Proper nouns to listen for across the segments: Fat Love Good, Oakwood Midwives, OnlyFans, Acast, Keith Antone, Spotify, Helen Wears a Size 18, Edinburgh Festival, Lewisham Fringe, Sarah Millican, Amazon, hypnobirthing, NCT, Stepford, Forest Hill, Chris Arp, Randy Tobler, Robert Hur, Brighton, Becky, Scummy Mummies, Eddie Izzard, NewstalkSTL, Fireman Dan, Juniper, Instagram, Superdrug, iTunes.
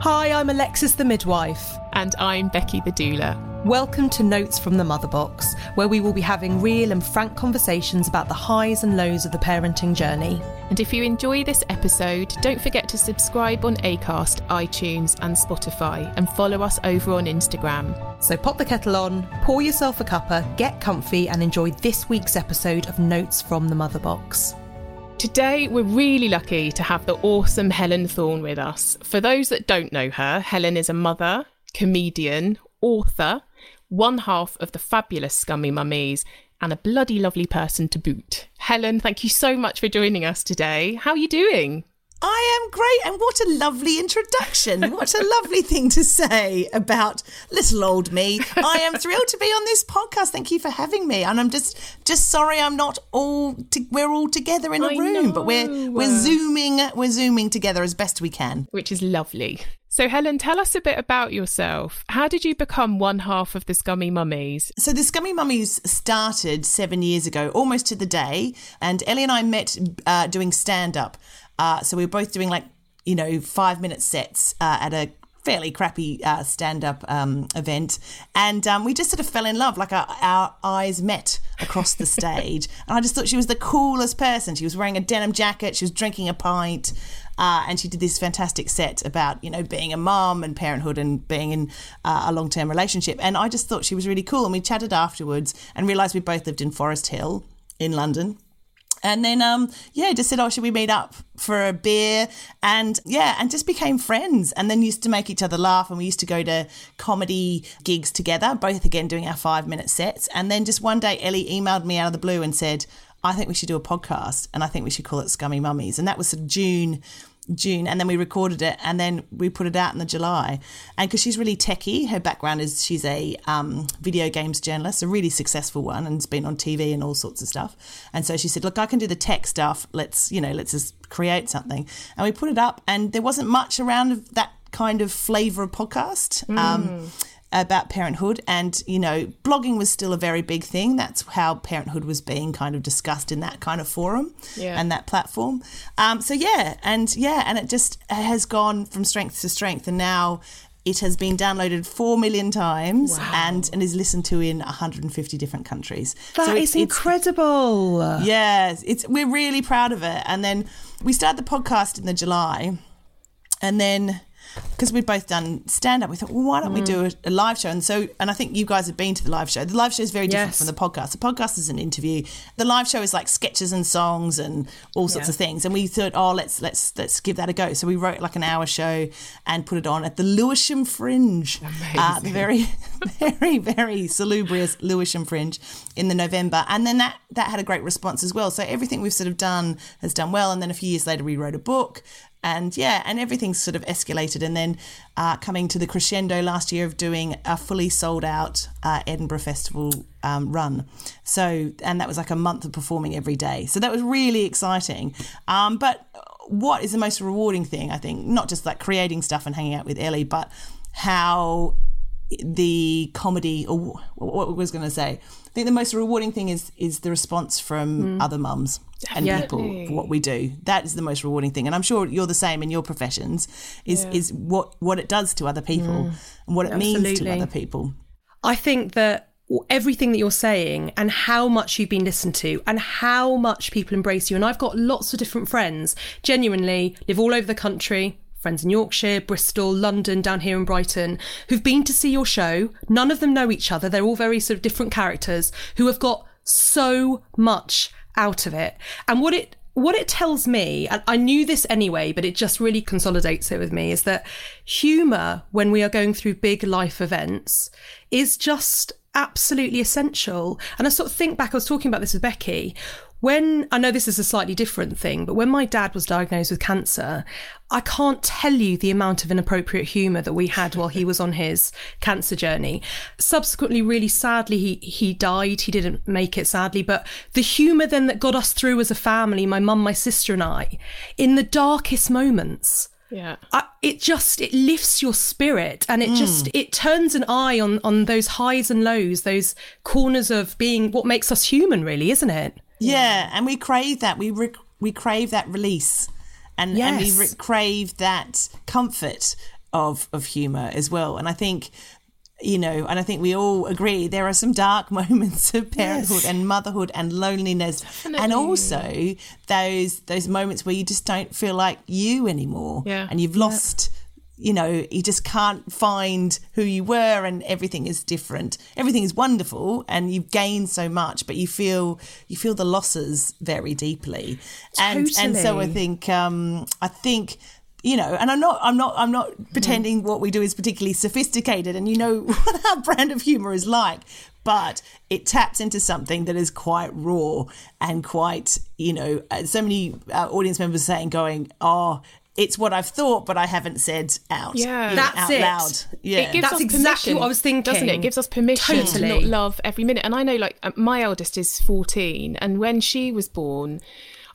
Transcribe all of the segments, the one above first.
Hi, I'm Alexis the midwife. And I'm Becky the doula. Welcome to Notes from the Mother Box, where we will be having real and frank conversations about the highs and lows of the parenting journey. And if you enjoy this episode, don't forget to subscribe on Acast, iTunes and Spotify, and follow us over on Instagram. So pop the kettle on, pour yourself a cuppa, get comfy and enjoy this week's episode of Notes from the Mother Box. Today, we're really lucky to have the awesome Helen Thorne with us. For those that don't know her, Helen is a mother, comedian, author, one half of the fabulous Scummy Mummies, and a bloody lovely person to boot. Helen, thank you so much for joining us today. How are you doing? I am great, and what a lovely introduction. What a lovely thing to say about little old me. I am thrilled to be on this podcast. Thank you for having me. And I'm just sorry I'm not we're all together in a room, but we're zooming together as best we can. Which is lovely. So, Helen, tell us a bit about yourself. How did you become one half of the Scummy Mummies? So the Scummy Mummies started 7 years ago, almost to the day, and Ellie and I met doing stand-up. So we were both doing 5-minute sets at a fairly crappy stand-up event. And we just sort of fell in love, like our eyes met across the stage. And I just thought she was the coolest person. She was wearing a denim jacket. She was drinking a pint. And she did this fantastic set about, being a mum and parenthood and being in a long-term relationship. And I just thought she was really cool. And we chatted afterwards and realised we both lived in Forest Hill in London. And then, just said, should we meet up for a beer? And, and just became friends and then used to make each other laugh. And we used to go to comedy gigs together, both again doing our 5-minute sets. And then just one day Ellie emailed me out of the blue and said, I think we should do a podcast and I think we should call it Scummy Mummies. And that was sort of June, and then we recorded it and then we put it out in the July. And because she's really techie, her background is she's a video games journalist, a really successful one, and has been on TV and all sorts of stuff. And so she said, look, I can do the tech stuff. Let's just create something. And we put it up, and there wasn't much around that kind of flavour of podcast about parenthood. And, blogging was still a very big thing. That's how parenthood was being kind of discussed in that kind of forum and that platform. And it just has gone from strength to strength. And now it has been downloaded 4 million times and is listened to in 150 different countries. That is incredible. Yes, we're really proud of it. And then we started the podcast in the July, and then because we'd both done stand-up, we thought, well, why don't we do a live show? And I think you guys have been to the live show. The live show is very different from the podcast. The podcast is an interview. The live show is like sketches and songs and all sorts of things. And we thought, let's give that a go. So we wrote like an hour show and put it on at the Lewisham Fringe, the very, very, very salubrious Lewisham Fringe in the November. And then that had a great response as well. So everything we've sort of done has done well. And then a few years later, we wrote a book. And and everything's sort of escalated. And then coming to the crescendo last year of doing a fully sold out Edinburgh Festival run. So, and that was like a month of performing every day. So that was really exciting. But what is the most rewarding thing, I think, not just like creating stuff and hanging out with Ellie, but how the comedy, or what I was going to say, I think the most rewarding thing is the response from other mums. And people for what we do. That is the most rewarding thing. And I'm sure you're the same in your professions, is what it does to other people and what it means to other people. I think that everything that you're saying and how much you've been listened to and how much people embrace you. And I've got lots of different friends, genuinely, live all over the country, friends in Yorkshire, Bristol, London, down here in Brighton, who've been to see your show. None of them know each other. They're all very sort of different characters who have got so much out of it. And what it tells me, and I knew this anyway, but it just really consolidates it with me, is that humour, when we are going through big life events, is just absolutely essential. And I sort of think back, I was talking about this with Becky, when, I know this is a slightly different thing, but when my dad was diagnosed with cancer, I can't tell you the amount of inappropriate humour that we had while he was on his cancer journey. Subsequently, really sadly, he died. He didn't make it, sadly. But the humour then that got us through as a family, my mum, my sister and I, in the darkest moments. Yeah, it lifts your spirit, and it turns an eye on those highs and lows, those corners of being, what makes us human, really, isn't it? Yeah, and we crave that. We crave that release, and we crave that comfort of humour as well. And I think, you know, and I think we all agree there are some dark moments of parenthood and motherhood and loneliness. Definitely. And also those moments where you just don't feel like you anymore. Yeah. And you've lost, you know, you just can't find who you were, and everything is different. Everything is wonderful and you've gained so much, but you feel the losses very deeply. Totally. And so I think you know, and I'm not pretending what we do is particularly sophisticated, and you know what our brand of humour is like, but it taps into something that is quite raw and quite, you know, so many audience members saying, it's what I've thought, but I haven't said out. Yeah, that's it. Out loud. Yeah, it gives that's us exactly what I was thinking, doesn't it? It gives us permission to not love every minute. And I know, like, my eldest is 14, and when she was born,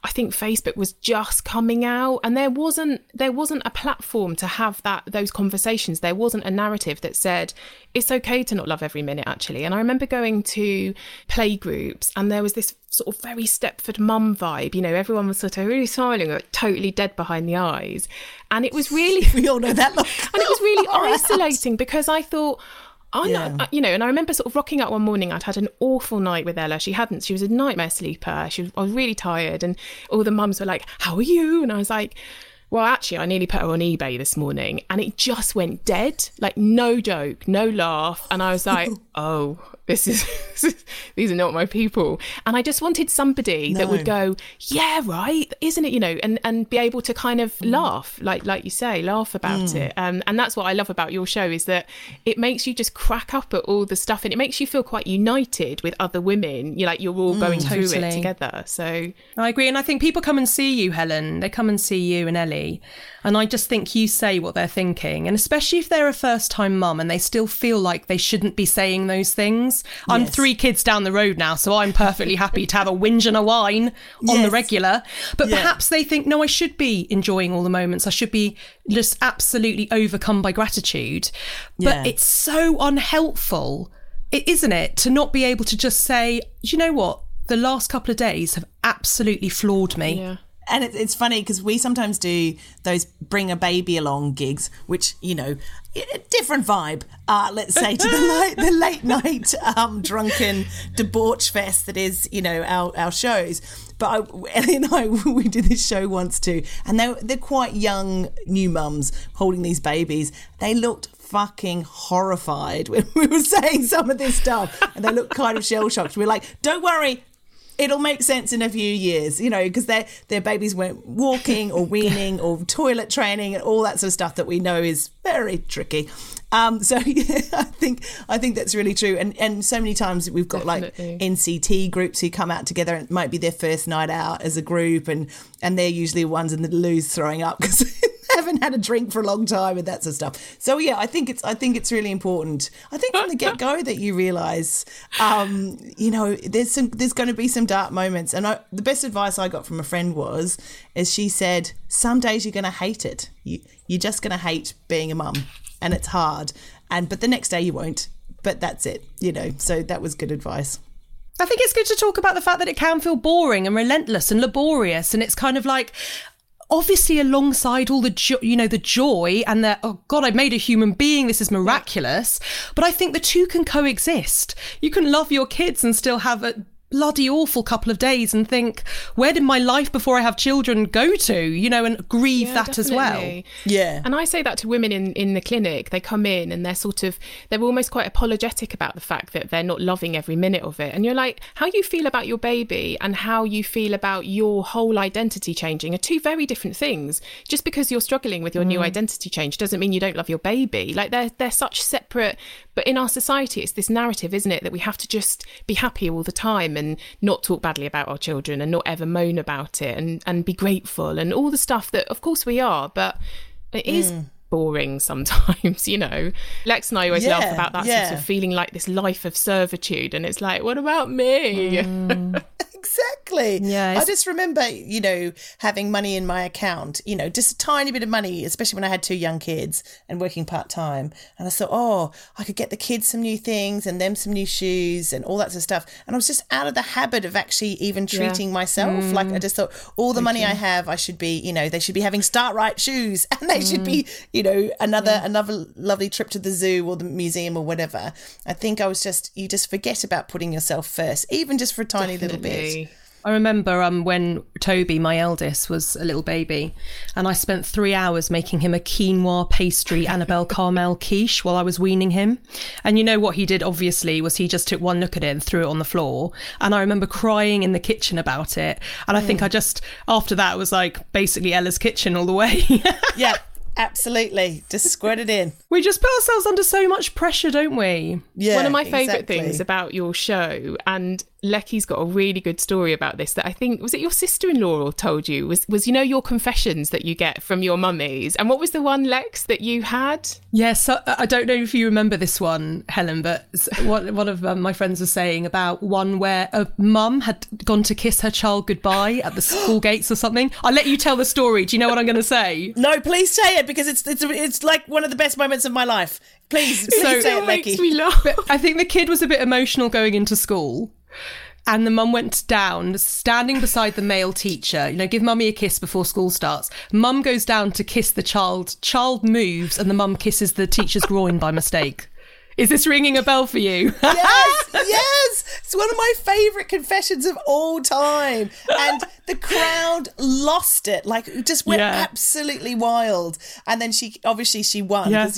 I think Facebook was just coming out, and there wasn't a platform to have those conversations. There wasn't a narrative that said it's okay to not love every minute, actually. And I remember going to play groups, and there was this sort of very Stepford mum vibe. You know, everyone was sort of really smiling or totally dead behind the eyes, and it was really we all know that look. And it was really isolating, because I thought, not, you know, and I remember sort of rocking up one morning. I'd had an awful night with Ella. She was a nightmare sleeper. I was really tired, and all the mums were like, how are you? And I was like, well, actually, I nearly put her on eBay this morning, and it just went dead. Like, no joke, no laugh. And I was like, oh, these are not my people. And I just wanted somebody that would go, yeah, right, isn't it? You know, and be able to kind of laugh, like you say, laugh about it. And that's what I love about your show, is that it makes you just crack up at all the stuff, and it makes you feel quite united with other women. You're like, you're all going through it together. So I agree. And I think people come and see you, Helen. They come and see you and Ellie. And I just think you say what they're thinking. And especially if they're a first-time mum and they still feel like they shouldn't be saying those things. Yes. I'm 3 kids down the road now, so I'm perfectly happy to have a whinge and a whine on the regular. But perhaps they think, no, I should be enjoying all the moments. I should be just absolutely overcome by gratitude. But it's so unhelpful, isn't it, to not be able to just say, you know what, the last couple of days have absolutely floored me. Yeah. And it's funny because we sometimes do those bring a baby along gigs, which, you know, different vibe, let's say, to the late night drunken debauch fest that is, you know, our shows. But Ellie and I, we did this show once too, and they're quite young new mums holding these babies. They looked fucking horrified when we were saying some of this stuff, and they looked kind of shell-shocked. We were like, don't worry, it'll make sense in a few years, you know, because their babies weren't walking or weaning or toilet training and all that sort of stuff that we know is very tricky. I think that's really true. And so many times we've got like NCT groups who come out together, and it might be their first night out as a group, and they're usually ones in the loos throwing up because they haven't had a drink for a long time and that sort of stuff. So yeah, I think it's really important. I think from the get go that you realise, you know, there's going to be some dark moments. And the best advice I got from a friend is she said, some days you're going to hate it. You're just going to hate being a mum. And it's hard, but the next day you won't. But that's it, you know. So that was good advice. I think it's good to talk about the fact that it can feel boring and relentless and laborious, and it's kind of like obviously alongside all the the joy and the, oh God, I made a human being, this is miraculous. But I think the two can coexist. You can love your kids and still have a bloody awful couple of days and think, where did my life before I have children go to, and grieve that definitely. As well. Yeah. And I say that to women in the clinic. They come in and they're almost quite apologetic about the fact that they're not loving every minute of it. And you're like, how you feel about your baby and how you feel about your whole identity changing are two very different things. Just because you're struggling with your new identity change doesn't mean you don't love your baby. Like they're such separate, but in our society, it's this narrative, isn't it, that we have to just be happy all the time and not talk badly about our children and not ever moan about it and be grateful and all the stuff that, of course, we are, but it is boring sometimes, Lex and I always laugh about that sort of feeling like this life of servitude, and it's like, what about me? Exactly. Yes. I just remember, having money in my account, just a tiny bit of money, especially when I had two young kids and working part-time. And I thought, I could get the kids some new things and them some new shoes and all that sort of stuff. And I was just out of the habit of actually even treating myself. Like I just thought all the money I have, I should be, they should be having Start-Right shoes and they should be, another lovely trip to the zoo or the museum or whatever. I think I was you just forget about putting yourself first, even just for a tiny little bit. I remember when Toby, my eldest, was a little baby, and I spent 3 hours making him a quinoa pastry Annabelle Carmel quiche while I was weaning him. And you know what he did, obviously, was he just took one look at it and threw it on the floor. And I remember crying in the kitchen about it. And I think I just, after that, was like basically Ella's kitchen all the way. Yeah. Absolutely. Just squirt it in. We just put ourselves under so much pressure, don't we? Yeah, one of my favourite things about your show, and Lecky's got a really good story about this that I think, was it your sister-in-law told you, was your confessions that you get from your mummies? And what was the one, Lex, that you had? Yes, I don't know if you remember this one, Helen, but one of my friends was saying about one where a mum had gone to kiss her child goodbye at the school gates or something. I'll let you tell the story. Do you know what I'm going to say? No, please say it, because it's like one of the best moments of my life. Please so say it, Becky. Makes me laugh. I think the kid was a bit emotional going into school, and the mum went down, standing beside the male teacher, give mummy a kiss before school starts. Mum goes down to kiss the child moves, and the mum kisses the teacher's groin by mistake. Is this ringing a bell for you? Yes. It's one of my favourite confessions of all time. And the crowd lost it, just went absolutely wild. And then she obviously won. Yeah.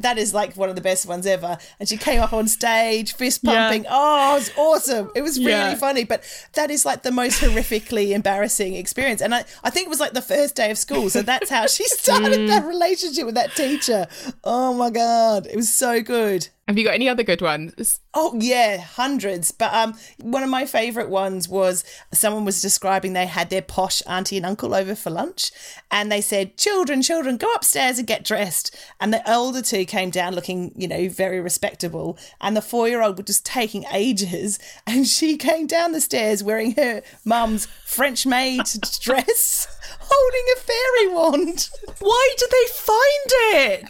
That is like one of the best ones ever. And she came up on stage, fist pumping. Yeah. Oh, it was awesome. It was really funny. But that is like the most horrifically embarrassing experience. And I think it was like the first day of school. So that's how she started that relationship with that teacher. Oh my God. It was so good. Have you got any other good ones? Oh, yeah, hundreds. But one of my favourite ones was someone was describing they had their posh auntie and uncle over for lunch, and they said, children, go upstairs and get dressed. And the older two came down looking, very respectable. And the 4-year-old was just taking ages, and she came down the stairs wearing her mum's French maid dress, holding a fairy wand. Why did they find it? Where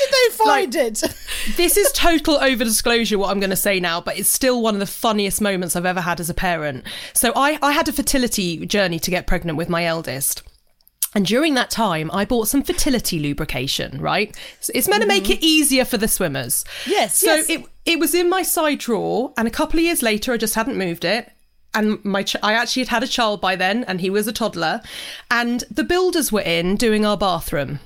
did they find it? This is total over-disclosure, what I'm going to say now, but it's still one of the funniest moments I've ever had as a parent. So I had a fertility journey to get pregnant with my eldest. And during that time, I bought some fertility lubrication, right? So it's meant to make it easier for the swimmers. Yes. So it was in my side drawer, and a couple of years later, I just hadn't moved it. And I actually had a child by then, and he was a toddler. And the builders were in doing our bathroom.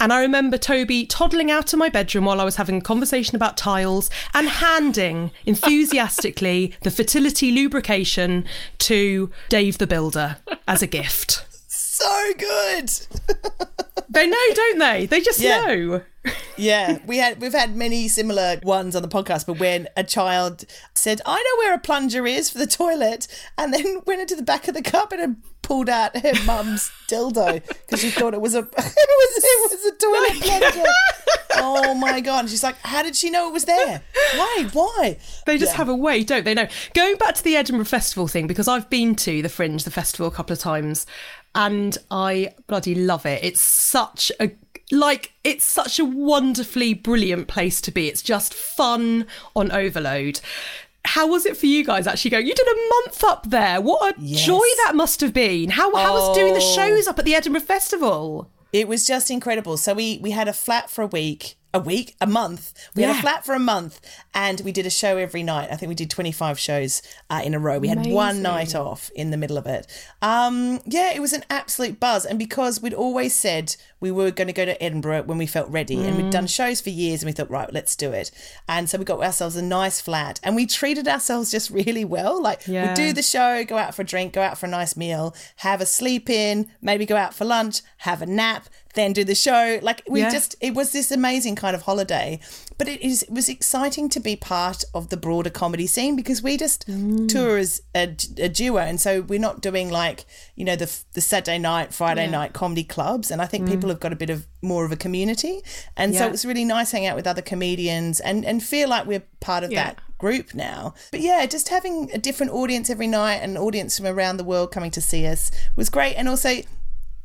And I remember Toby toddling out of my bedroom while I was having a conversation about tiles and handing enthusiastically the fertility lubrication to Dave the Builder as a gift. So good. They know, don't they? They just know. Yeah, we've had many similar ones on the podcast, but when a child said, I know where a plunger is for the toilet, and then went into the back of the cupboard and pulled out her mum's dildo because she thought it was a toilet plunger. Oh my God. And she's like, how did she know it was there? Why? They just have a way, don't they? No. Going back to the Edinburgh Festival thing, because I've been to the Fringe, the festival, a couple of times, and I bloody love it. It's such a wonderfully brilliant place to be. It's just fun on overload. How was it for you guys actually going, you did a month up there? What a yes. joy that must have been. How was doing the shows up at the Edinburgh Festival? It was just incredible. So we had a flat for a month. We had a flat for a month and we did a show every night. I think we did 25 shows in a row. We Amazing. Had one night off in the middle of it. It was an absolute buzz. And because we'd always said we were going to go to Edinburgh when we felt ready and we'd done shows for years and we thought, right, let's do it. And so we got ourselves a nice flat and we treated ourselves just really well. Like we'd do the show, go out for a drink, go out for a nice meal, have a sleep in, maybe go out for lunch, have a nap, then do the show. Like we just, it was this amazing kind of holiday, but it was exciting to be part of the broader comedy scene because we just tour as a duo. And so we're not doing like, you know, the Saturday night, Friday night comedy clubs. And I think people have got a bit of more of a community. And so it's really nice hanging out with other comedians and feel like we're part of that group now. But yeah, just having a different audience every night and audience from around the world coming to see us was great. And also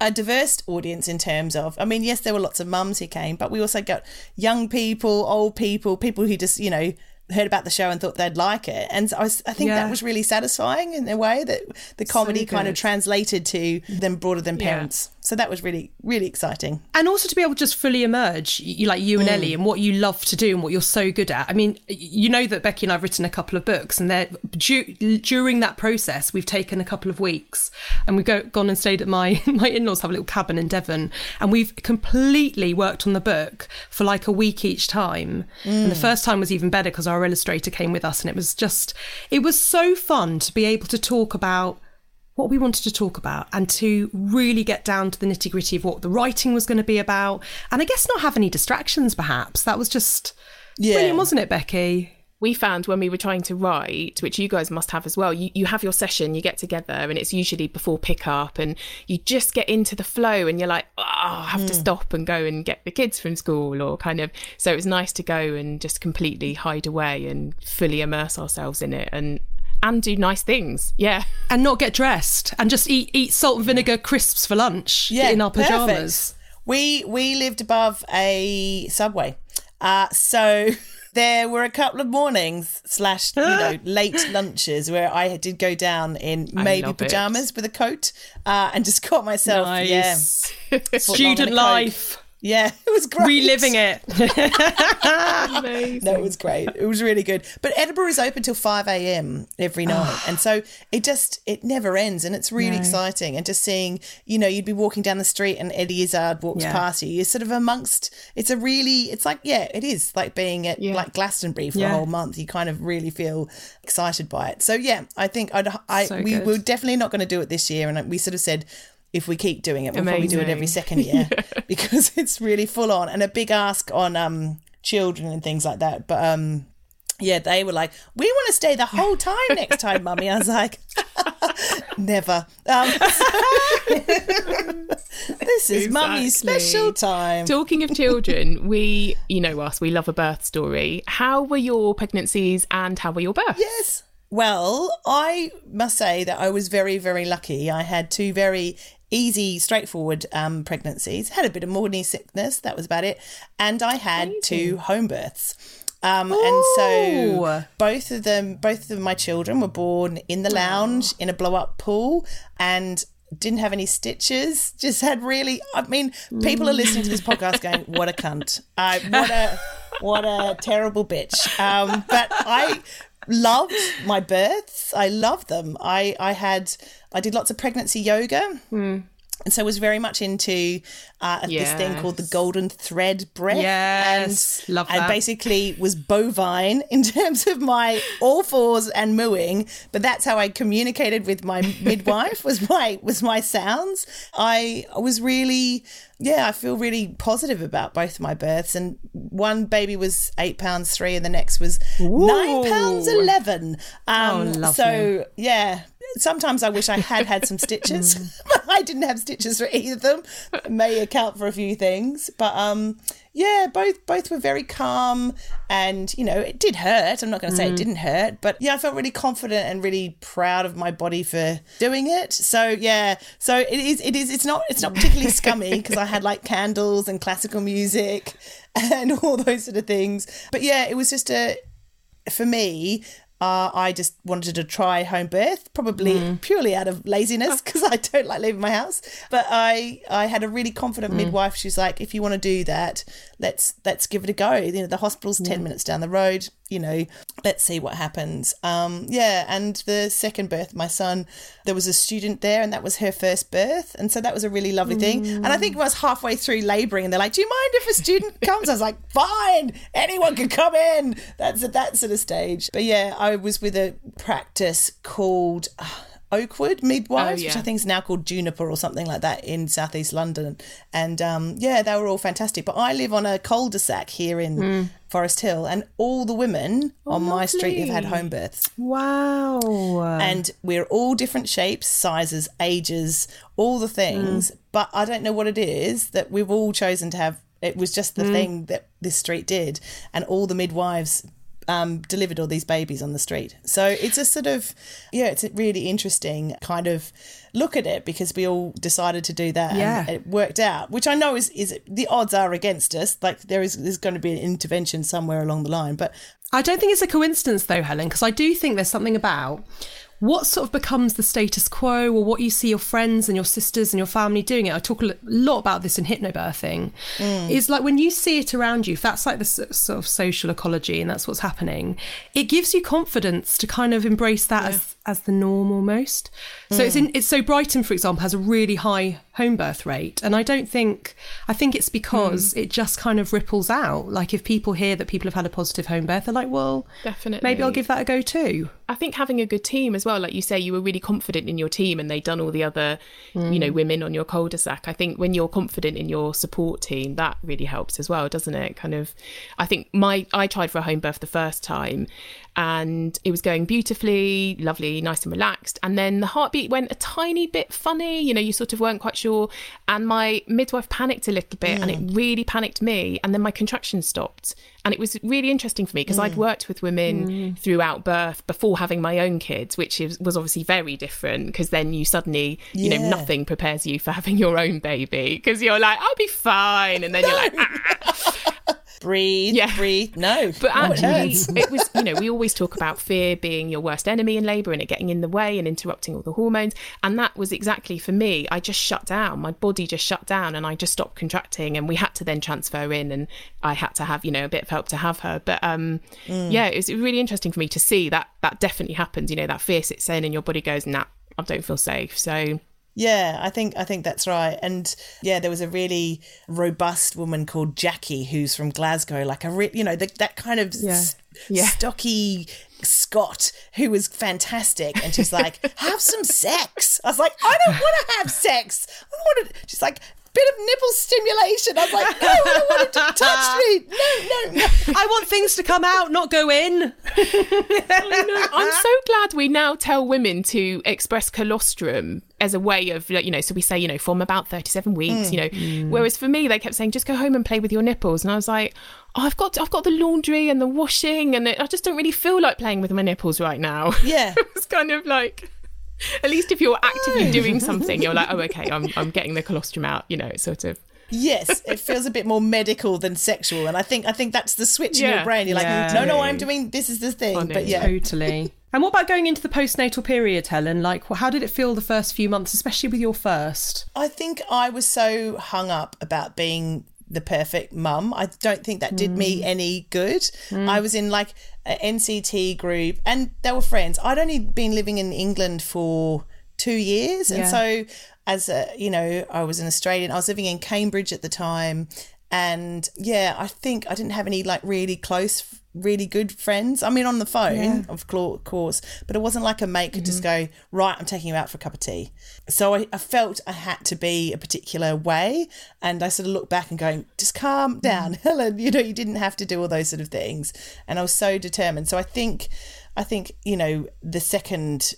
a diverse audience in terms of, I mean, yes, there were lots of mums who came, but we also got young people, old people, people who just, you know, heard about the show and thought they'd like it. And so I think that was really satisfying in a way that the comedy kind of translated to them broader than parents. Yeah. So that was really, really exciting. And also to be able to just fully emerge, you and Ellie, and what you love to do and what you're so good at. I mean, you know that Becky and I have written a couple of books and during that process, we've taken a couple of weeks and we've gone and stayed at my in-laws, have a little cabin in Devon, and we've completely worked on the book for like a week each time. And the first time was even better because our illustrator came with us and it was so fun to be able to talk about what we wanted to talk about and to really get down to the nitty gritty of what the writing was going to be about. And I guess not have any distractions, perhaps. That was just brilliant, wasn't it, Becky? We found when we were trying to write, which you guys must have as well, you have your session, you get together and it's usually before pickup and you just get into the flow and you're like, oh, I have to stop and go and get the kids from school or kind of. So it was nice to go and just completely hide away and fully immerse ourselves in it and do nice things. Yeah. And not get dressed and just eat salt and vinegar crisps for lunch in our pajamas. We lived above a Subway. So there were a couple of mornings / late lunches where I did go down in maybe pajamas with a coat and just caught myself. Nice. Student life. Yeah, it was great. Reliving it. No, it was great. It was really good. But Edinburgh is open till 5 a.m. every night. And so it never ends. And it's really exciting. And just seeing, you know, you'd be walking down the street and Eddie Izzard walks past you. You're sort of amongst, it is like being at like Glastonbury for a whole month. You kind of really feel excited by it. So yeah, I think we're definitely not going to do it this year. And we sort of said, if we keep doing it, we'll probably do it every second year because it's really full on and a big ask on children and things like that. But they were like, we want to stay the whole time next time, Mummy. I was like, never. This is Mummy's special time. Talking of children, you know us, we love a birth story. How were your pregnancies and how were your births? Yes. Well, I must say that I was very, very lucky. I had two very easy, straightforward pregnancies. Had a bit of morning sickness, that was about it. And I had two home births. And so both of my children were born in the lounge in a blow-up pool and didn't have any stitches, just had really, I mean, people are listening to this podcast going, what a cunt. What a terrible bitch. But I loved my births. I loved them. I did lots of pregnancy yoga. And so was very much into this thing called the golden thread breath. Yes, love that. I basically was bovine in terms of my all fours and mooing, but that's how I communicated with my midwife was my sounds. I was really, I feel really positive about both my births. And one baby was 8 pounds 3 and the next was 9 pounds 11. Lovely. So yeah. Sometimes I wish I had some stitches. I didn't have stitches for either of them. It may account for a few things. But both were very calm and, you know, it did hurt. I'm not going to say it didn't hurt. But, I felt really confident and really proud of my body for doing it. So, so it's not particularly scummy because I had like candles and classical music and all those sort of things. But, it was just for me, I just wanted to try home birth, probably purely out of laziness because I don't like leaving my house. But I had a really confident midwife. She's like, if you want to do that, let's give it a go. You know, the hospital's 10 minutes down the road. You know, let's see what happens. And the second birth, my son, there was a student there and that was her first birth. And so that was a really lovely thing. And I think it was halfway through labouring and they're like, do you mind if a student comes? I was like, fine, anyone can come in. That's at that sort of stage. But yeah, I was with a practice called Oakwood Midwives, which I think is now called Juniper or something like that in southeast London. And they were all fantastic. But I live on a cul-de-sac here in Forest Hill, and all the women on my street have had home births. Wow. And we're all different shapes, sizes, ages, all the things. But I don't know what it is that we've all chosen to have. It was just the thing that this street did, and all the midwives delivered all these babies on the street. So it's a sort of, it's a really interesting kind of look at it because we all decided to do that and it worked out, which I know is the odds are against us. Like there's going to be an intervention somewhere along the line. But I don't think it's a coincidence though, Helen, because I do think there's something about what sort of becomes the status quo or what you see your friends and your sisters and your family doing it. I talk a lot about this in hypnobirthing. Is like when you see it around you, if that's like the sort of social ecology and that's what's happening, it gives you confidence to kind of embrace that as the norm almost. So so Brighton, for example, has a really high home birth rate. And I think it's because it just kind of ripples out. Like if people hear that people have had a positive home birth, they're like, well, definitely, maybe I'll give that a go too. I think having a good team as well, like you say, you were really confident in your team and they'd done all the other, women on your cul-de-sac. I think when you're confident in your support team, that really helps as well, doesn't it? Kind of, I think I tried for a home birth the first time and it was going beautifully, lovely, nice and relaxed. And then the heartbeat went a tiny bit funny, you sort of weren't quite sure. And my midwife panicked a little bit and it really panicked me. And then my contractions stopped. And it was really interesting for me because I'd worked with women throughout birth before having my own kids, which was obviously very different because then you suddenly, you know, nothing prepares you for having your own baby because you're like, I'll be fine. And then you're like, ah. Breathe. No. But actually, it was, we always talk about fear being your worst enemy in labour and it getting in the way and interrupting all the hormones. And that was exactly for me. I just shut down. My body just shut down and I just stopped contracting. And we had to then transfer in and I had to have, a bit of help to have her. But it was really interesting for me to see that definitely happens. That fear sits in and your body goes, nah, I don't feel safe. So... yeah, I think that's right. And yeah, there was a really robust woman called Jackie who's from Glasgow, like a that kind of stocky Scot who was fantastic. And she's like, have some sex. I was like, I don't want to have sex. She's like, bit of nipple stimulation. I was like, no, I don't want it to touch me. No. I want things to come out, not go in. I know. I'm so glad we now tell women to express colostrum as a way of, so we say, from about 37 weeks, Whereas for me, they kept saying, just go home and play with your nipples. And I was like, I've got the laundry and the washing and I just don't really feel like playing with my nipples right now. Yeah. It was kind of like... at least if you're actively doing something, you're like, oh, okay, I'm getting the colostrum out, sort of. Yes, it feels a bit more medical than sexual. And I think that's the switch in your brain. You're like, no, I'm doing, this is the thing. Funny. But yeah. Totally. And what about going into the postnatal period, Helen? Like, how did it feel the first few months, especially with your first? I think I was so hung up about being the perfect mum. I don't think that did me any good. I was in like an NCT group and they were friends. I'd only been living in England for 2 years. Yeah. And so as I was an Australian, I was living in Cambridge at the time. And yeah, I think I didn't have any like really close, really good friends. I mean, on the phone, of course, but it wasn't like a mate could just go, right, I'm taking you out for a cup of tea. So I felt I had to be a particular way. And I sort of look back and going, just calm down, Helen, you didn't have to do all those sort of things. And I was so determined. So I think, the second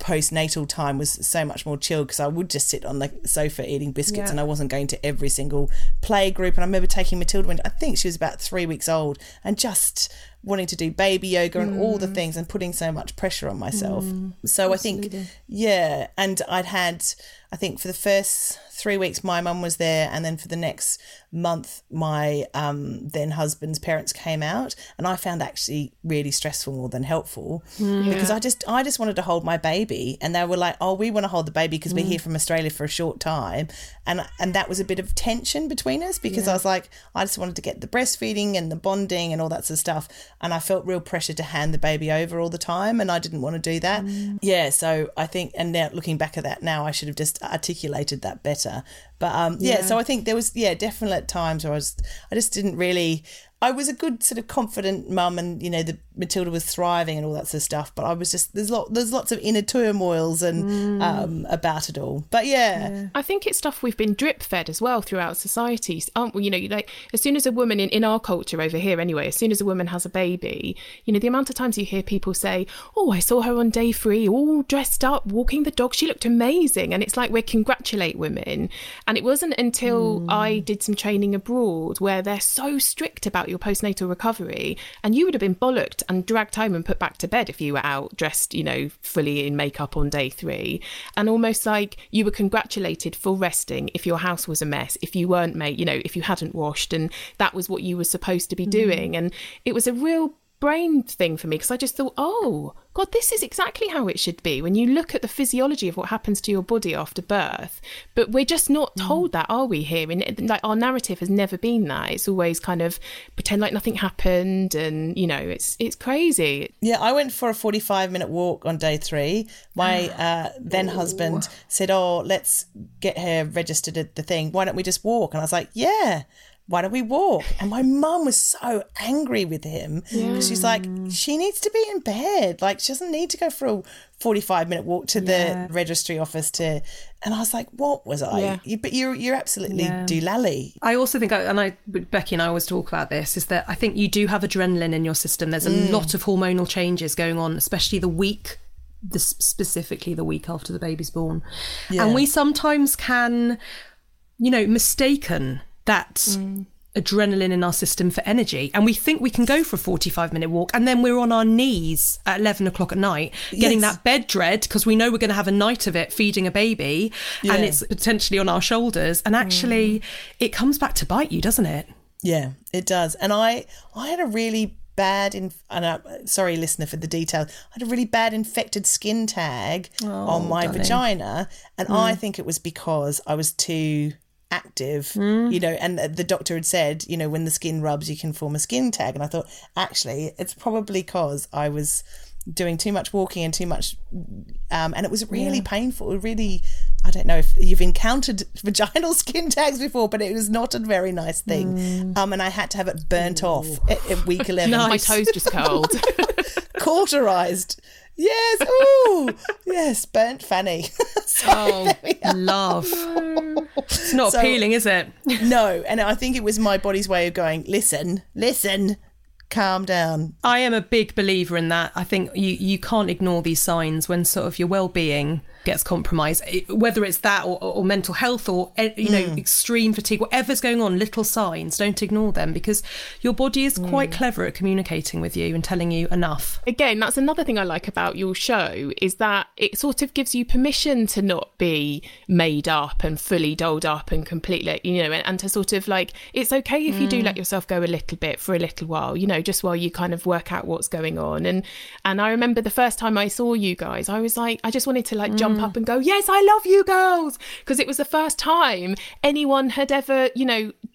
postnatal time was so much more chill because I would just sit on the sofa eating biscuits and I wasn't going to every single play group. And I remember taking Matilda when I think she was about 3 weeks old and just wanting to do baby yoga and all the things and putting so much pressure on myself. So absolutely. I think, yeah, and I'd had, I think for the first 3 weeks my mum was there, and then for the next month my then husband's parents came out, and I found actually really stressful more than helpful because I just wanted to hold my baby, and they were like, oh, we want to hold the baby because we're here from Australia for a short time, and that was a bit of tension between us because I was like, I just wanted to get the breastfeeding and the bonding and all that sort of stuff, and I felt real pressure to hand the baby over all the time, and I didn't want to do that. Yeah, so I think, and now looking back at that now, I should have just articulated that better. But so I think there was definitely at times where I just didn't really, I was a good sort of confident mum, and the Matilda was thriving and all that sort of stuff, but I was just there's lots of inner turmoils and about it all. But I think it's stuff we've been drip fed as well throughout society, aren't we? Like as soon as a woman in our culture over here anyway, as soon as a woman has a baby, the amount of times you hear people say, oh, I saw her on day 3 all dressed up walking the dog, she looked amazing, and it's like we congratulate women. And it wasn't until I did some training abroad where they're so strict about your postnatal recovery, and you would have been bollocked and dragged home and put back to bed if you were out dressed fully in makeup on day 3, and almost like you were congratulated for resting if your house was a mess, if you weren't made, if you hadn't washed, and that was what you were supposed to be doing. And it was a real brain thing for me because I just thought, oh God, this is exactly how it should be when you look at the physiology of what happens to your body after birth. But we're just not told that, are we, here? And like our narrative has never been that. It's always kind of pretend like nothing happened, and it's crazy. Yeah, I went for a 45-minute walk on day 3. My then husband said, oh, let's get her registered at the thing. Why don't we just walk? And I was like, yeah. Why don't we walk? And my mum was so angry with him. Yeah. She's like, she needs to be in bed. Like, she doesn't need to go for a 45-minute walk to the registry office to... And I was like, what was I? Yeah. But you're absolutely doolally. I also think, Becky and I always talk about this, is that I think you do have adrenaline in your system. There's a lot of hormonal changes going on, especially specifically the week after the baby's born. Yeah. And we sometimes can, mistaken... that adrenaline in our system for energy, and we think we can go for a 45-minute walk, and then we're on our knees at 11 o'clock at night getting that bed dread because we know we're going to have a night of it feeding a baby, and it's potentially on our shoulders, and actually it comes back to bite you, doesn't it? Yeah, it does. And I had a really bad, sorry listener for the detail, I had a really bad infected skin tag on my vagina, and I think it was because I was too active, and the doctor had said, when the skin rubs you can form a skin tag, and I thought actually it's probably because I was doing too much walking and too much and it was really painful. I don't know if you've encountered vaginal skin tags before, but it was not a very nice thing. And I had to have it burnt off at week 11. Nice. My toes just curled. Cauterised. Yes. Ooh. Yes, burnt fanny. So, love. It's not appealing, is it? No. And I think it was my body's way of going, listen. Calm down. I am a big believer in that. I think you can't ignore these signs when sort of your well-being gets compromised, whether it's that or mental health or extreme fatigue, whatever's going on. Little signs, don't ignore them, because your body is quite clever at communicating with you and telling you enough. Again, that's another thing I like about your show, is that it sort of gives you permission to not be made up and fully dolled up and completely, and to sort of like, it's okay if you do let yourself go a little bit for a little while, just while you kind of work out what's going on. And I remember the first time I saw you guys, I was like, I just wanted to like jump up and go, yes, I love you girls, because it was the first time anyone had ever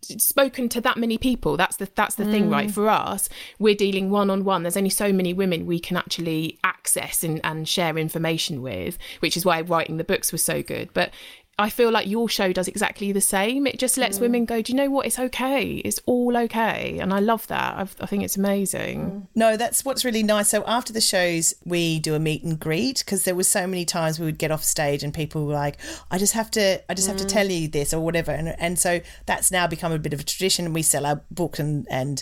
spoken to that many people. That's the thing, right? For us, we're dealing one-on-one. There's only so many women we can actually access and share information with, which is why writing the books was so good. But I feel like your show does exactly the same. It just lets women go, do you know what? It's okay. It's all okay. And I love that. I think it's amazing. No, that's what's really nice. So after the shows, we do a meet and greet, because there were so many times we would get off stage and people were like, I just have to tell you this or whatever. And so that's now become a bit of a tradition. We sell our book and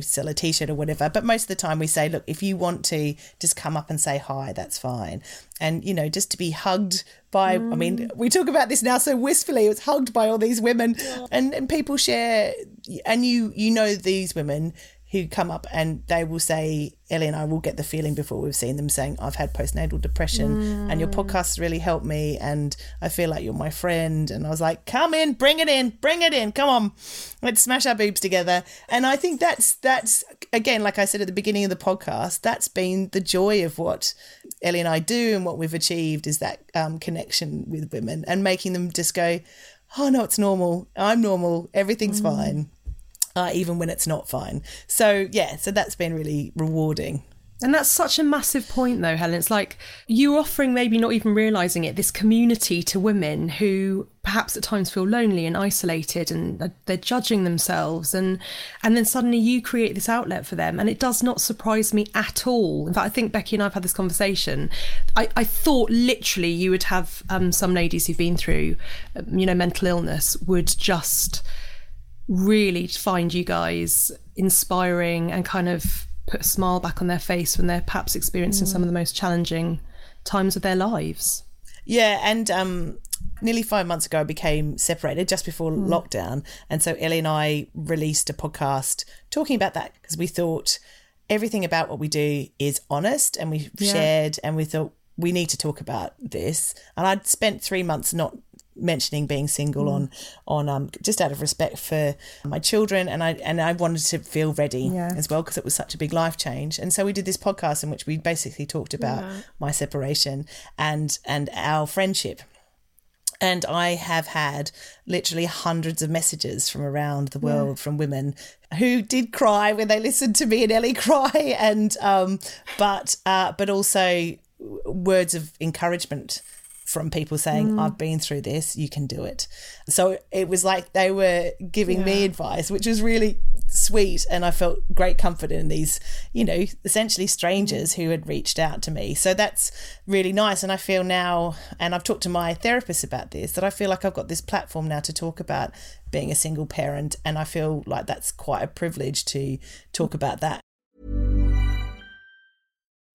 sell a T-shirt or whatever. But most of the time we say, look, if you want to just come up and say hi, that's fine. And, just to be hugged by, I mean, we talk about this now so wistfully, it was hugged by all these women and people share, and these women who come up and they will say, Ellie and I will get the feeling before we've seen them saying, I've had postnatal depression and your podcast really helped me and I feel like you're my friend. And I was like, come in, bring it in, come on, let's smash our boobs together. And I think that's again, like I said at the beginning of the podcast, that's been the joy of what Ellie and I do and what we've achieved is that connection with women and making them just go, oh, no, it's normal, I'm normal, everything's fine. Even when it's not fine. So, yeah, so that's been really rewarding. And that's such a massive point, though, Helen. It's like you're offering, maybe not even realising it, this community to women who perhaps at times feel lonely and isolated and they're judging themselves. And then suddenly you create this outlet for them. And it does not surprise me at all. In fact, I think Becky and I have had this conversation. I thought literally you would have some ladies who've been through, you know, mental illness would just really find you guys inspiring and kind of put a smile back on their face when they're perhaps experiencing some of the most challenging times of their lives. Yeah, and nearly 5 months ago I became separated just before lockdown, and so Ellie and I released a podcast talking about that because we thought everything about what we do is honest and we shared, and we thought we need to talk about this. And I'd spent 3 months not mentioning being single on just out of respect for my children, and I wanted to feel ready as well because it was such a big life change. And so we did this podcast in which we basically talked about my separation and our friendship. And I have had literally hundreds of messages from around the world from women who did cry when they listened to me and Ellie cry, and but also words of encouragement from people saying, I've been through this, you can do it. So it was like they were giving me advice, which was really sweet. And I felt great comfort in these, you know, essentially strangers who had reached out to me. So that's really nice. And I feel now, and I've talked to my therapist about this, that I feel like I've got this platform now to talk about being a single parent. And I feel like that's quite a privilege to talk about that.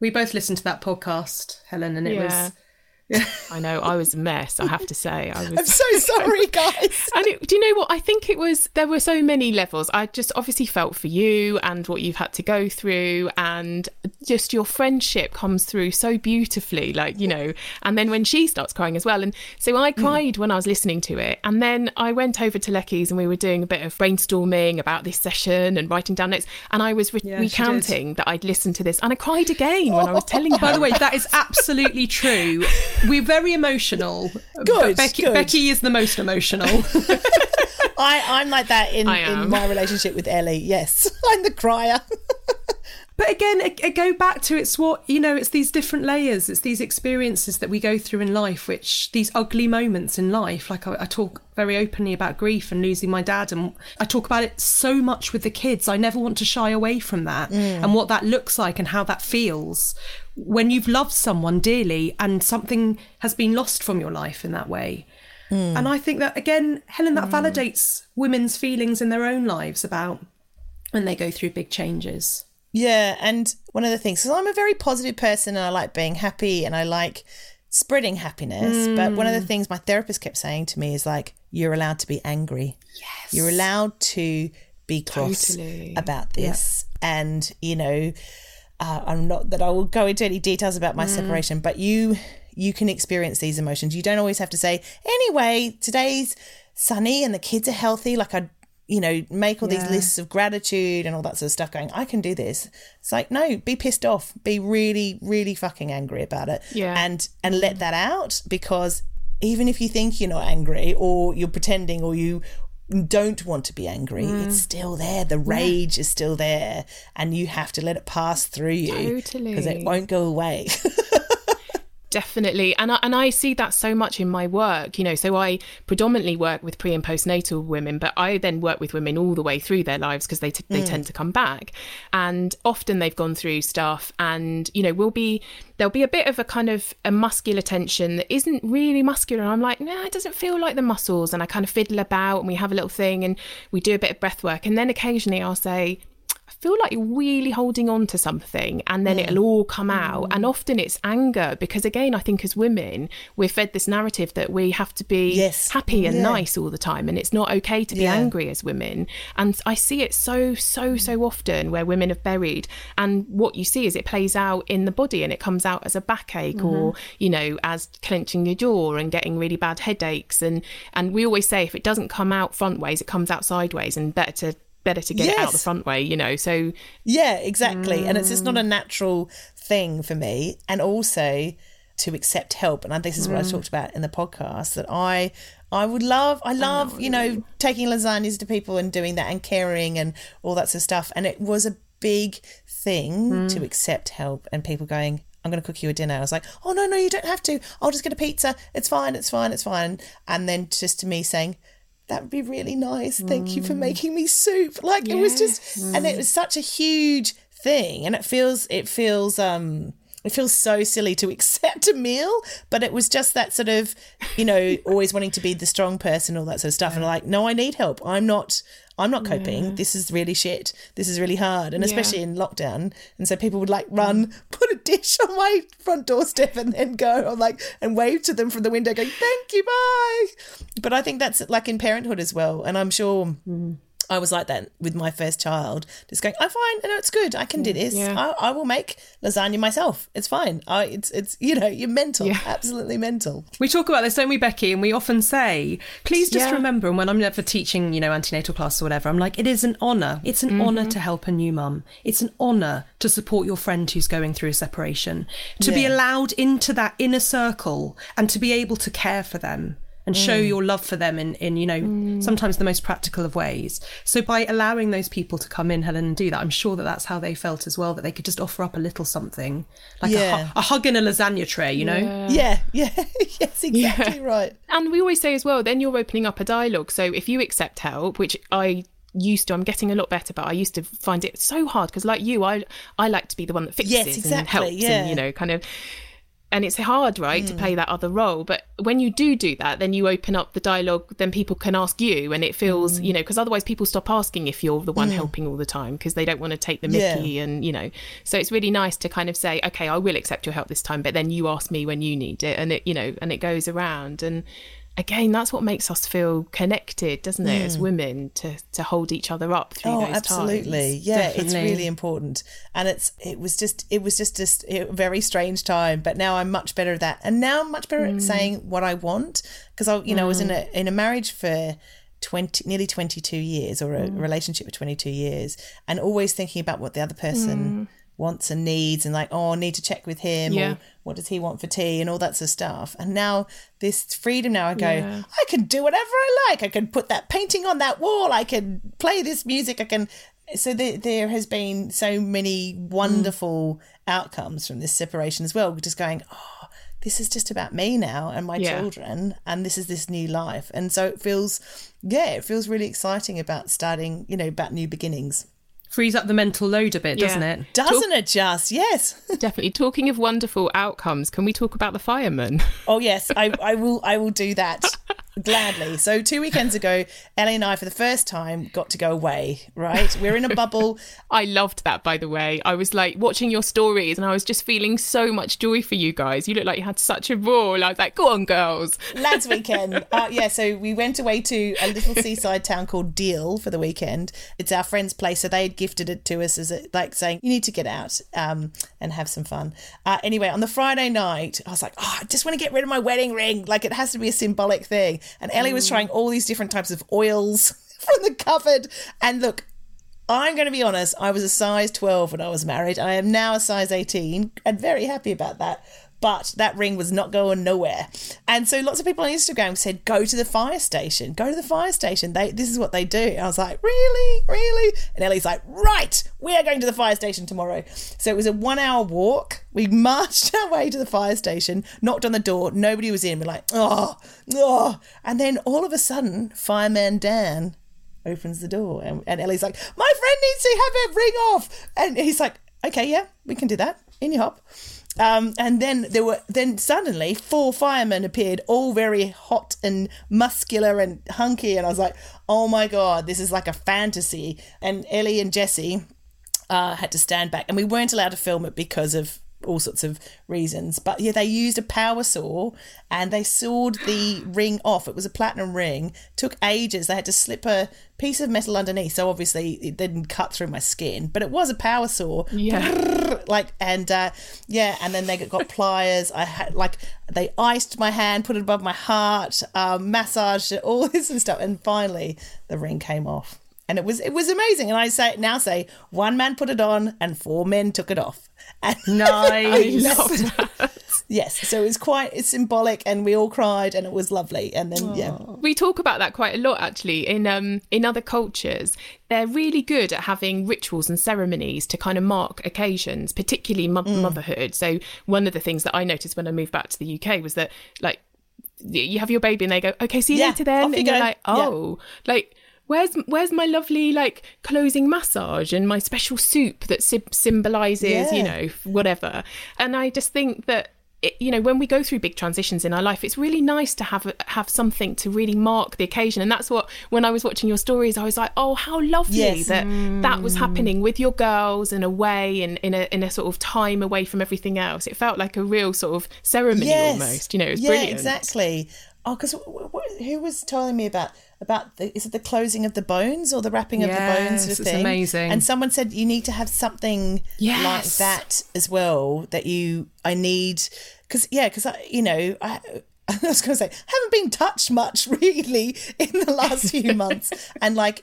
We both listened to that podcast, Helen, and it was... I know, I was a mess, I have to say. I'm so sorry, guys. And do you know what? I think it was, there were so many levels. I just obviously felt for you and what you've had to go through, and just your friendship comes through so beautifully, like, you know, and then when she starts crying as well. And so I cried when I was listening to it. And then I went over to Lecky's and we were doing a bit of brainstorming about this session and writing down notes. And I was recounting that I'd listened to this and I cried again when I was telling her. By the way, that is absolutely true. We're very emotional. Good, Becky is the most emotional. I'm like that in my relationship with Ellie. Yes, I'm the crier. But again, I go back to it's what, you know, it's these different layers. It's these experiences that we go through in life, which these ugly moments in life, like I talk very openly about grief and losing my dad. And I talk about it so much with the kids. I never want to shy away from that and what that looks like and how that feels when you've loved someone dearly and something has been lost from your life in that way. And I think that, again, Helen, that validates women's feelings in their own lives about when they go through big changes. Yeah, and one of the things, because I'm a very positive person and I like being happy and I like spreading happiness, but one of the things my therapist kept saying to me is like, you're allowed to be angry. Yes. You're allowed to be cross about this. Yep. And, you know, I'm not that I will go into any details about my separation, but you can experience these emotions. You don't always have to say, anyway, today's sunny and the kids are healthy, like I, you know, make all these lists of gratitude and all that sort of stuff going, I can do this. It's like, no, be pissed off. Be really, really fucking angry about it. Yeah. And let that out, because even if you think you're not angry or you're pretending or you don't want to be angry, it's still there. The rage is still there and you have to let it pass through you. Totally. Because it won't go away. Definitely. And I see that so much in my work, you know, so I predominantly work with pre and postnatal women, but I then work with women all the way through their lives because they tend to come back. And often they've gone through stuff and, you know, there'll be a bit of a kind of a muscular tension that isn't really muscular. And I'm like, no, it doesn't feel like the muscles. And I kind of fiddle about and we have a little thing and we do a bit of breath work. And then occasionally I'll say, I feel like you're really holding on to something, and then it'll all come out. And often it's anger, because again, I think as women, we're fed this narrative that we have to be happy and nice all the time, and it's not okay to be angry as women. And I see it so often where women have buried, and what you see is it plays out in the body, and it comes out as a backache or, you know, as clenching your jaw and getting really bad headaches. And we always say if it doesn't come out front ways, it comes out sideways, and better to get it out the front way, you know. So yeah, exactly. And it's just not a natural thing for me. And also to accept help, and this is what I talked about in the podcast, that I love you know, taking lasagnas to people and doing that and caring and all that sort of stuff. And it was a big thing to accept help, and people going, I'm going to cook you a dinner. I was like, oh no, you don't have to, I'll just get a pizza, it's fine. And then just to me saying, that would be really nice, thank you for making me soup. Like it was just, and it was such a huge thing. And it feels so silly to accept a meal, but it was just that sort of, you know, always wanting to be the strong person, all that sort of stuff. And like, no, I need help. I'm not coping. This is really shit. This is really hard. And especially in lockdown. And so people would like run, put a dish on my front doorstep and then go on like and wave to them from the window going, thank you, bye. But I think that's like in parenthood as well. And I'm sure I was like that with my first child, just going, I'm fine. I know it's good. I can do this. Yeah. I will make lasagna myself. It's fine. It's you know, you're mental, absolutely mental. We talk about this, don't we, Becky? And we often say, please just remember, and when I'm ever teaching, you know, antenatal class or whatever, I'm like, it is an honour. It's an honour to help a new mum. It's an honour to support your friend who's going through a separation, to be allowed into that inner circle and to be able to care for them. And show your love for them in you know, sometimes the most practical of ways. So by allowing those people to come in, Helen, and do that, I'm sure that that's how they felt as well, that they could just offer up a little something, like a hug in a lasagna tray, you know? Yeah. Yes, exactly right. And we always say as well, then you're opening up a dialogue. So if you accept help, which I'm getting a lot better, but I used to find it so hard because like you, I like to be the one that fixes and helps and, you know, kind of... And it's hard, right, to play that other role. But when you do that, then you open up the dialogue, then people can ask you. And it feels, you know, because otherwise people stop asking if you're the one helping all the time because they don't want to take the mickey and, you know. So it's really nice to kind of say, okay, I will accept your help this time, but then you ask me when you need it. And it, you know, and it goes around. And again, that's what makes us feel connected, doesn't it, as women, to hold each other up through those absolutely. Times. Absolutely, yeah, definitely. It's really important. And it was just a very strange time, but now I'm much better at that. And now I'm much better at saying what I want, because I, you know, I was in a marriage for nearly 22 years, or a relationship for 22 years, and always thinking about what the other person wants and needs, and like, I need to check with him, or what does he want for tea, and all that sort of stuff. And now this freedom, now I go, I can do whatever I like. I can put that painting on that wall. I can play this music. I can. So there has been so many wonderful outcomes from this separation as well. We're just going, this is just about me now and my children, and this is this new life. And so it feels really exciting about starting, you know, about new beginnings. Frees up the mental load a bit, doesn't it? Doesn't it just? Yes. Definitely. Talking of wonderful outcomes, can we talk about the fireman? Oh, yes, I will do that gladly. So 2 weekends ago, Ellie and I, for the first time, got to go away, right? We're in a bubble. I loved that, by the way. I was like watching your stories and I was just feeling so much joy for you guys. You looked like you had such a roar. I was like, go on, girls. Lads weekend. So we went away to a little seaside town called Deal for the weekend. It's our friend's place, so they'd gifted it to us as a, like saying you need to get out and have some fun. Anyway, on the Friday night I was like, I just want to get rid of my wedding ring, like it has to be a symbolic thing. And Ellie was trying all these different types of oils from the cupboard, and look, I'm going to be honest, I was a size 12 when I was married. I am now a size 18 and very happy about that. but that ring was not going nowhere. And so lots of people on Instagram said, go to the fire station, go to the fire station. This is what they do. And I was like, really? And Ellie's like, right, we are going to the fire station tomorrow. So it was a 1 hour walk. We marched our way to the fire station, knocked on the door. Nobody was in. We're like, oh. And then all of a sudden, Fireman Dan opens the door and Ellie's like, my friend needs to have her ring off. And he's like, okay, yeah, we can do that. In your hop. And then suddenly 4 firemen appeared, all very hot and muscular and hunky. And I was like, oh my God, this is like a fantasy. And Ellie and Jesse had to stand back, and we weren't allowed to film it because of all sorts of reasons. But yeah, they used a power saw and they sawed the ring off. It was a platinum ring. Took ages. They had to slip a piece of metal underneath, so obviously it didn't cut through my skin, but it was a power saw. Yeah. And then they got pliers. I had they iced my hand, put it above my heart, massaged it, all this sort of stuff, and finally the ring came off. And it was amazing. And I say one man put it on and 4 men took it off. And nice. I love that. Yes. So it was it's symbolic, and we all cried, and it was lovely. And then we talk about that quite a lot actually in other cultures. They're really good at having rituals and ceremonies to kind of mark occasions, particularly motherhood. So one of the things that I noticed when I moved back to the UK was that like you have your baby and they go, okay, see you later then, and you're like, oh, like Where's my lovely like closing massage and my special soup that symbolises you know, whatever. And I just think that when we go through big transitions in our life, it's really nice to have something to really mark the occasion. And that's what, when I was watching your stories, I was like, oh, how lovely that was happening with your girls and away and in a sort of time away from everything else. It felt like a real sort of ceremony almost. You know, it was brilliant. Yeah, exactly. Oh, because who was telling me about is it the closing of the bones or the wrapping of the bones? Yes, it's amazing. And someone said you need to have something like that as well, that I was going to say, I haven't been touched much really in the last few months. And I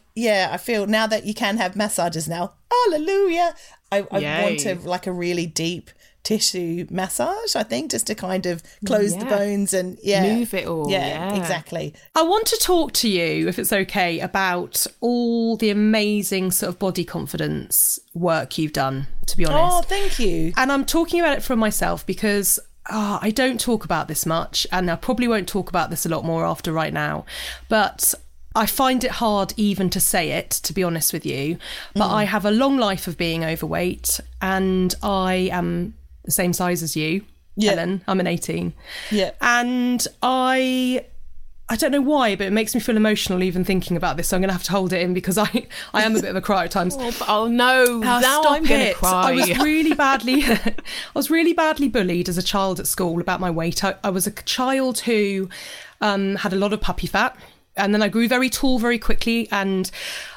feel now that you can have massages now, hallelujah, I want to like a really deep tissue massage, I think, just to kind of close the bones and move it all. Yeah, exactly. I want to talk to you, if it's okay, about all the amazing sort of body confidence work you've done, to be honest. Oh, thank you. And I'm talking about it from myself because I don't talk about this much, and I probably won't talk about this a lot more after right now, but I find it hard even to say it, to be honest with you. But I have a long life of being overweight, and I am the same size as you, Helen. I'm an 18. Yeah. And I don't know why, but it makes me feel emotional even thinking about this. So I'm going to have to hold it in because I am a bit of a crier at times. Oh no! Now I'm going to cry. I was really badly bullied as a child at school about my weight. I was a child who had a lot of puppy fat. And then I grew very tall very quickly, and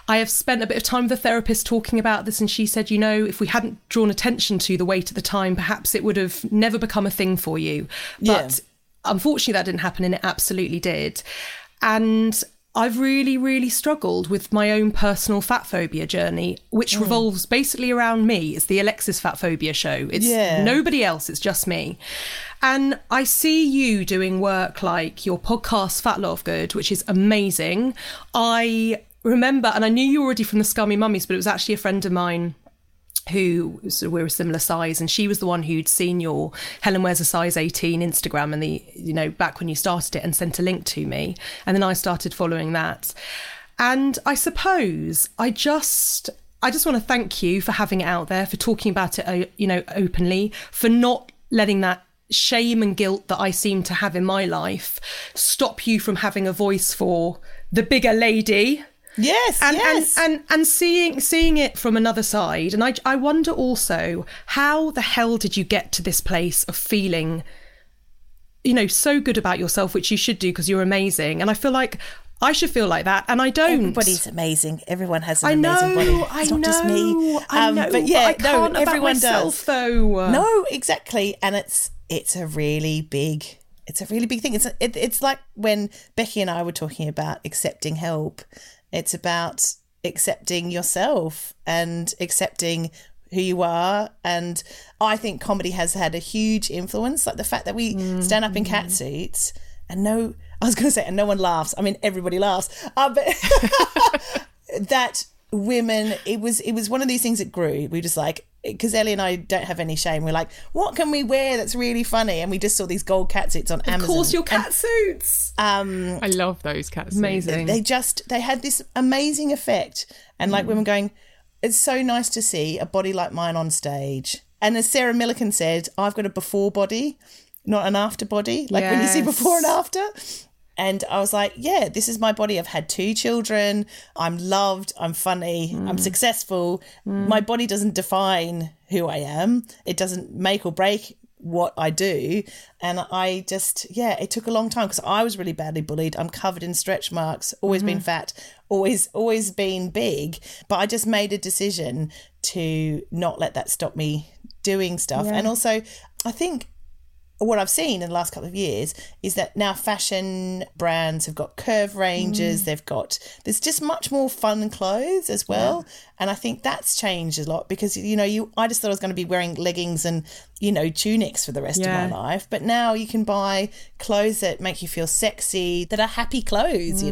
I have spent a bit of time with a therapist talking about this, and she said, you know, if we hadn't drawn attention to the weight at the time, perhaps it would have never become a thing for you. But unfortunately that didn't happen, and it absolutely did. And I've really, really struggled with my own personal fat phobia journey, which revolves basically around me. It's the Alexis Fat Phobia show. It's nobody else. It's just me. And I see you doing work like your podcast, Fat Love Good, which is amazing. I remember, and I knew you already from the Scummy Mummies, but it was actually a friend of mine who, so we're a similar size, and she was the one who'd seen your Helen Wears a Size 18 Instagram and back when you started it, and sent a link to me. And then I started following that. And I suppose I just want to thank you for having it out there, for talking about it, you know, openly, for not letting that shame and guilt that I seem to have in my life stop you from having a voice for the bigger lady. Yes, and seeing it from another side. And I wonder also, how the hell did you get to this place of feeling, you know, so good about yourself, which you should do because you're amazing. And I feel like I should feel like that, and I don't. Everybody's amazing. Everyone has an amazing body. It's not just me. But I can't everyone does. Though. No, exactly. And it's a really big. It's a really big thing. It's like when Becky and I were talking about accepting help. It's about accepting yourself and accepting who you are. And I think comedy has had a huge influence, like the fact that we stand up in cat seats and no one laughs. I mean, everybody laughs. But that women, it was one of these things that grew. We just like, because Ellie and I don't have any shame. We're like, what can we wear that's really funny? And we just saw these gold catsuits on Amazon. Of course, your catsuits. I love those catsuits. Amazing. They had this amazing effect. And like women going, it's so nice to see a body like mine on stage. And as Sarah Millican said, I've got a before body, not an after body. Like when you see before and after. And I was like, yeah, this is my body. I've had 2 children. I'm loved. I'm funny. I'm successful. My body doesn't define who I am. It doesn't make or break what I do. And I just, it took a long time because I was really badly bullied. I'm covered in stretch marks, always been fat, always been big. But I just made a decision to not let that stop me doing stuff. Yeah. And also I think what I've seen in the last couple of years is that now fashion brands have got curve ranges, there's just much more fun clothes as well. Yeah. And I think that's changed a lot because, I just thought I was going to be wearing leggings and, tunics for the rest of my life. But now you can buy clothes that make you feel sexy, that are happy clothes,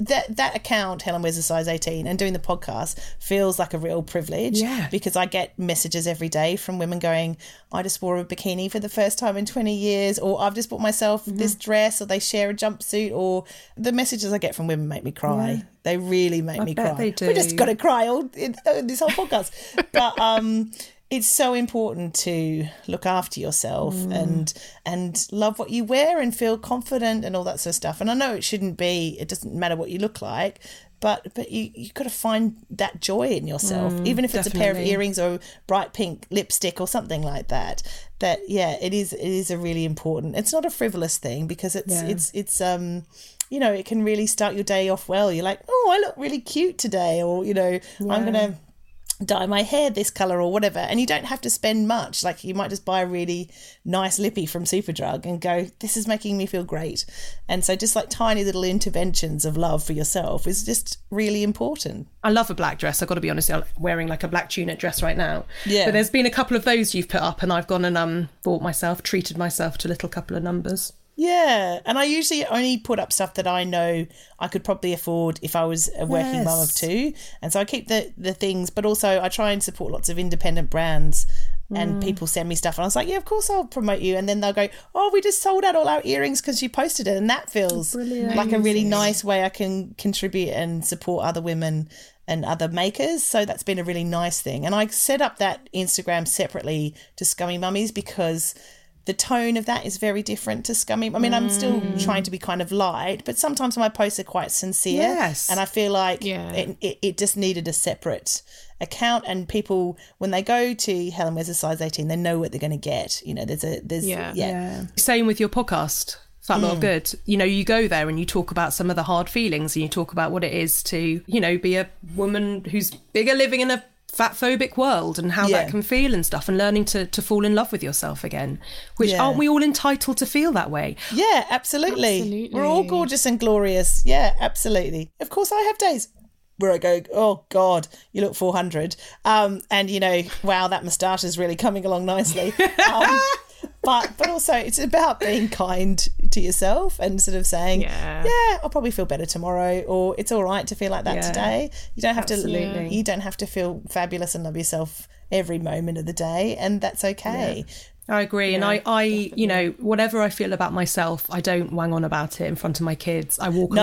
That account, Helen Wears a Size 18, and doing the podcast feels like a real privilege because I get messages every day from women going, I just wore a bikini for the first time in 20 years, or I've just bought myself this dress, or they share a jumpsuit, or the messages I get from women make me cry. Yeah. They really make me cry. They do. We're just going to cry this whole podcast. But it's so important to look after yourself and love what you wear and feel confident and all that sort of stuff. And I know it doesn't matter what you look like, but you've got to find that joy in yourself, even if it's a pair of earrings or bright pink lipstick or something like that. That, it is a really important. It's not a frivolous thing because it's it can really start your day off well. You're like, oh, I look really cute today, or, I'm going to dye my hair this colour or whatever. And you don't have to spend much. Like you might just buy a really nice lippy from Superdrug and go, this is making me feel great. And so just like tiny little interventions of love for yourself is just really important. I love a black dress. I've got to be honest, I'm wearing like a black tunic dress right now. Yeah. But there's been a couple of those you've put up and I've gone and treated myself to a little couple of numbers. Yeah, and I usually only put up stuff that I know I could probably afford if I was a working mum of 2. And so I keep the things, but also I try and support lots of independent brands and people send me stuff. And I was like, yeah, of course I'll promote you. And then they'll go, oh, we just sold out all our earrings because you posted it. And that feels like a really nice way I can contribute and support other women and other makers. So that's been a really nice thing. And I set up that Instagram separately to Scummy Mummies because the tone of that is very different to Scummy. I mean, I'm still trying to be kind of light, but sometimes my posts are quite sincere. Yes. And I feel like it just needed a separate account. And people, when they go to Helen Wears a Size 18, they know what they're going to get. Same with your podcast, Fat Love Good. You go there and you talk about some of the hard feelings and you talk about what it is to, be a woman who's bigger living in a fatphobic world and how that can feel and stuff, and learning to fall in love with yourself again, which aren't we all entitled to feel that way? Yeah, absolutely. We're all gorgeous and glorious. Yeah, absolutely. Of course I have days where I go, oh God, you look 400. And wow, that moustache is really coming along nicely. But also it's about being kind to yourself and sort of saying, I'll probably feel better tomorrow, or it's all right to feel like that today. You don't have to feel fabulous and love yourself every moment of the day, and that's okay. I agree. And I whatever I feel about myself, I don't wang on about it in front of my kids. I walk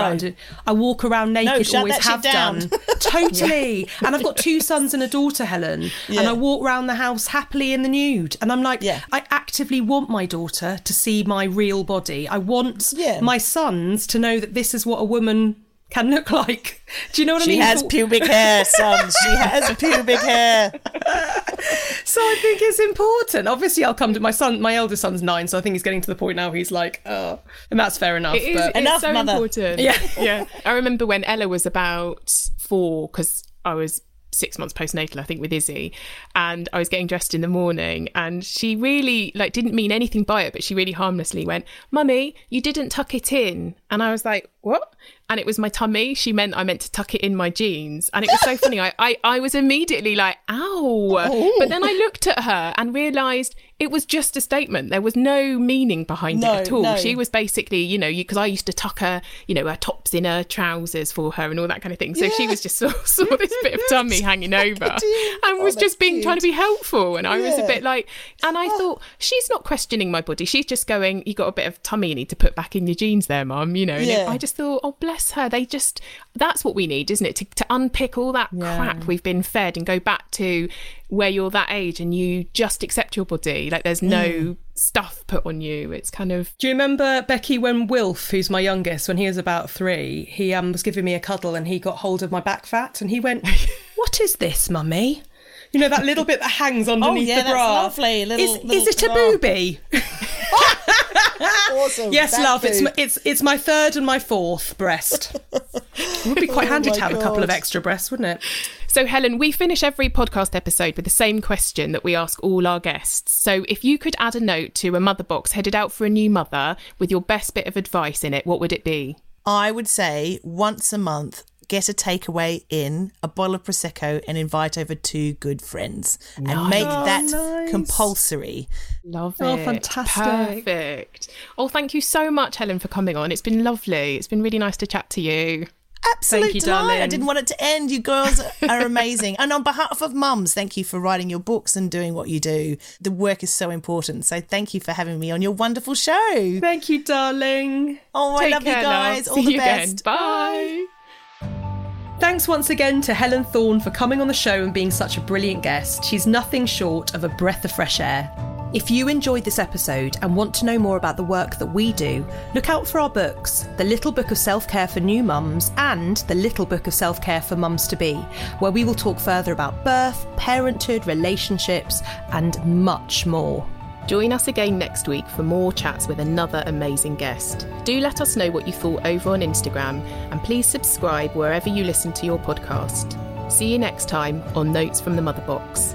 around naked, always have done. Totally. And I've got 2 sons and a daughter, Helen. Yeah. And I walk around the house happily in the nude. And I'm like, I actively want my daughter to see my real body. I want my sons to know that this is what a woman can look like. Do you know what I mean? She has pubic hair, son. She has pubic hair. So I think it's important. Obviously, I'll come to my son. My eldest son's 9, so I think he's getting to the point now where he's like, oh, and that's fair enough. It's so important. Yeah. I remember when Ella was about 4, because I was 6 months postnatal, I think, with Izzy, and I was getting dressed in the morning, and she really didn't mean anything by it, but she really harmlessly went, "Mummy, you didn't tuck it in." And I was like, "What?" And it was my tummy. She meant I meant to tuck it in my jeans. And it was so funny. I was immediately like, ow. Oh. But then I looked at her and realised it was just a statement. There was no meaning behind it at all. No. She was basically, because I used to tuck her, her tops in her trousers for her and all that kind of thing. So she was just saw this bit of tummy hanging over and was just trying to be helpful. And I was a bit like, and I thought, she's not questioning my body. She's just going, "You got a bit of tummy you need to put back in your jeans there, Mum," And I just thought, oh, bless her. That's what we need, isn't it, to unpick all that crap we've been fed and go back to where you're that age and you just accept your body, there's no stuff put on you. It's kind of... Do you remember, Becky, when Wilf, who's my youngest, when he was about 3, he was giving me a cuddle and he got hold of my back fat and he went, "What is this, Mummy?" That little bit that hangs underneath the bra. That's lovely. Is it a boobie? Awesome. Yes, that love. It's my third and my fourth breast. It would be quite handy to have a couple of extra breasts, wouldn't it? So, Helen, we finish every podcast episode with the same question that we ask all our guests. So if you could add a note to a mother box headed out for a new mother with your best bit of advice in it, what would it be? I would say once a month, get a takeaway in, a bottle of Prosecco, and invite over 2 good friends. Nice. And make that compulsory. Love it. Oh, fantastic. Perfect. Oh, thank you so much, Helen, for coming on. It's been lovely. It's been really nice to chat to you. Absolute delight. Darling. I didn't want it to end. You girls are amazing. And on behalf of mums, thank you for writing your books and doing what you do. The work is so important. So thank you for having me on your wonderful show. Thank you, darling. Oh, I love you guys. All the best. Bye. Thanks once again to Helen Thorne for coming on the show and being such a brilliant guest. She's nothing short of a breath of fresh air. If you enjoyed this episode and want to know more about the work that we do, look out for our books, The Little Book of Self-Care for New Mums and The Little Book of Self-Care for Mums-to-Be, where we will talk further about birth, parenthood, relationships and much more. Join us again next week for more chats with another amazing guest. Do let us know what you thought over on Instagram and please subscribe wherever you listen to your podcast. See you next time on Notes from the Mother Box.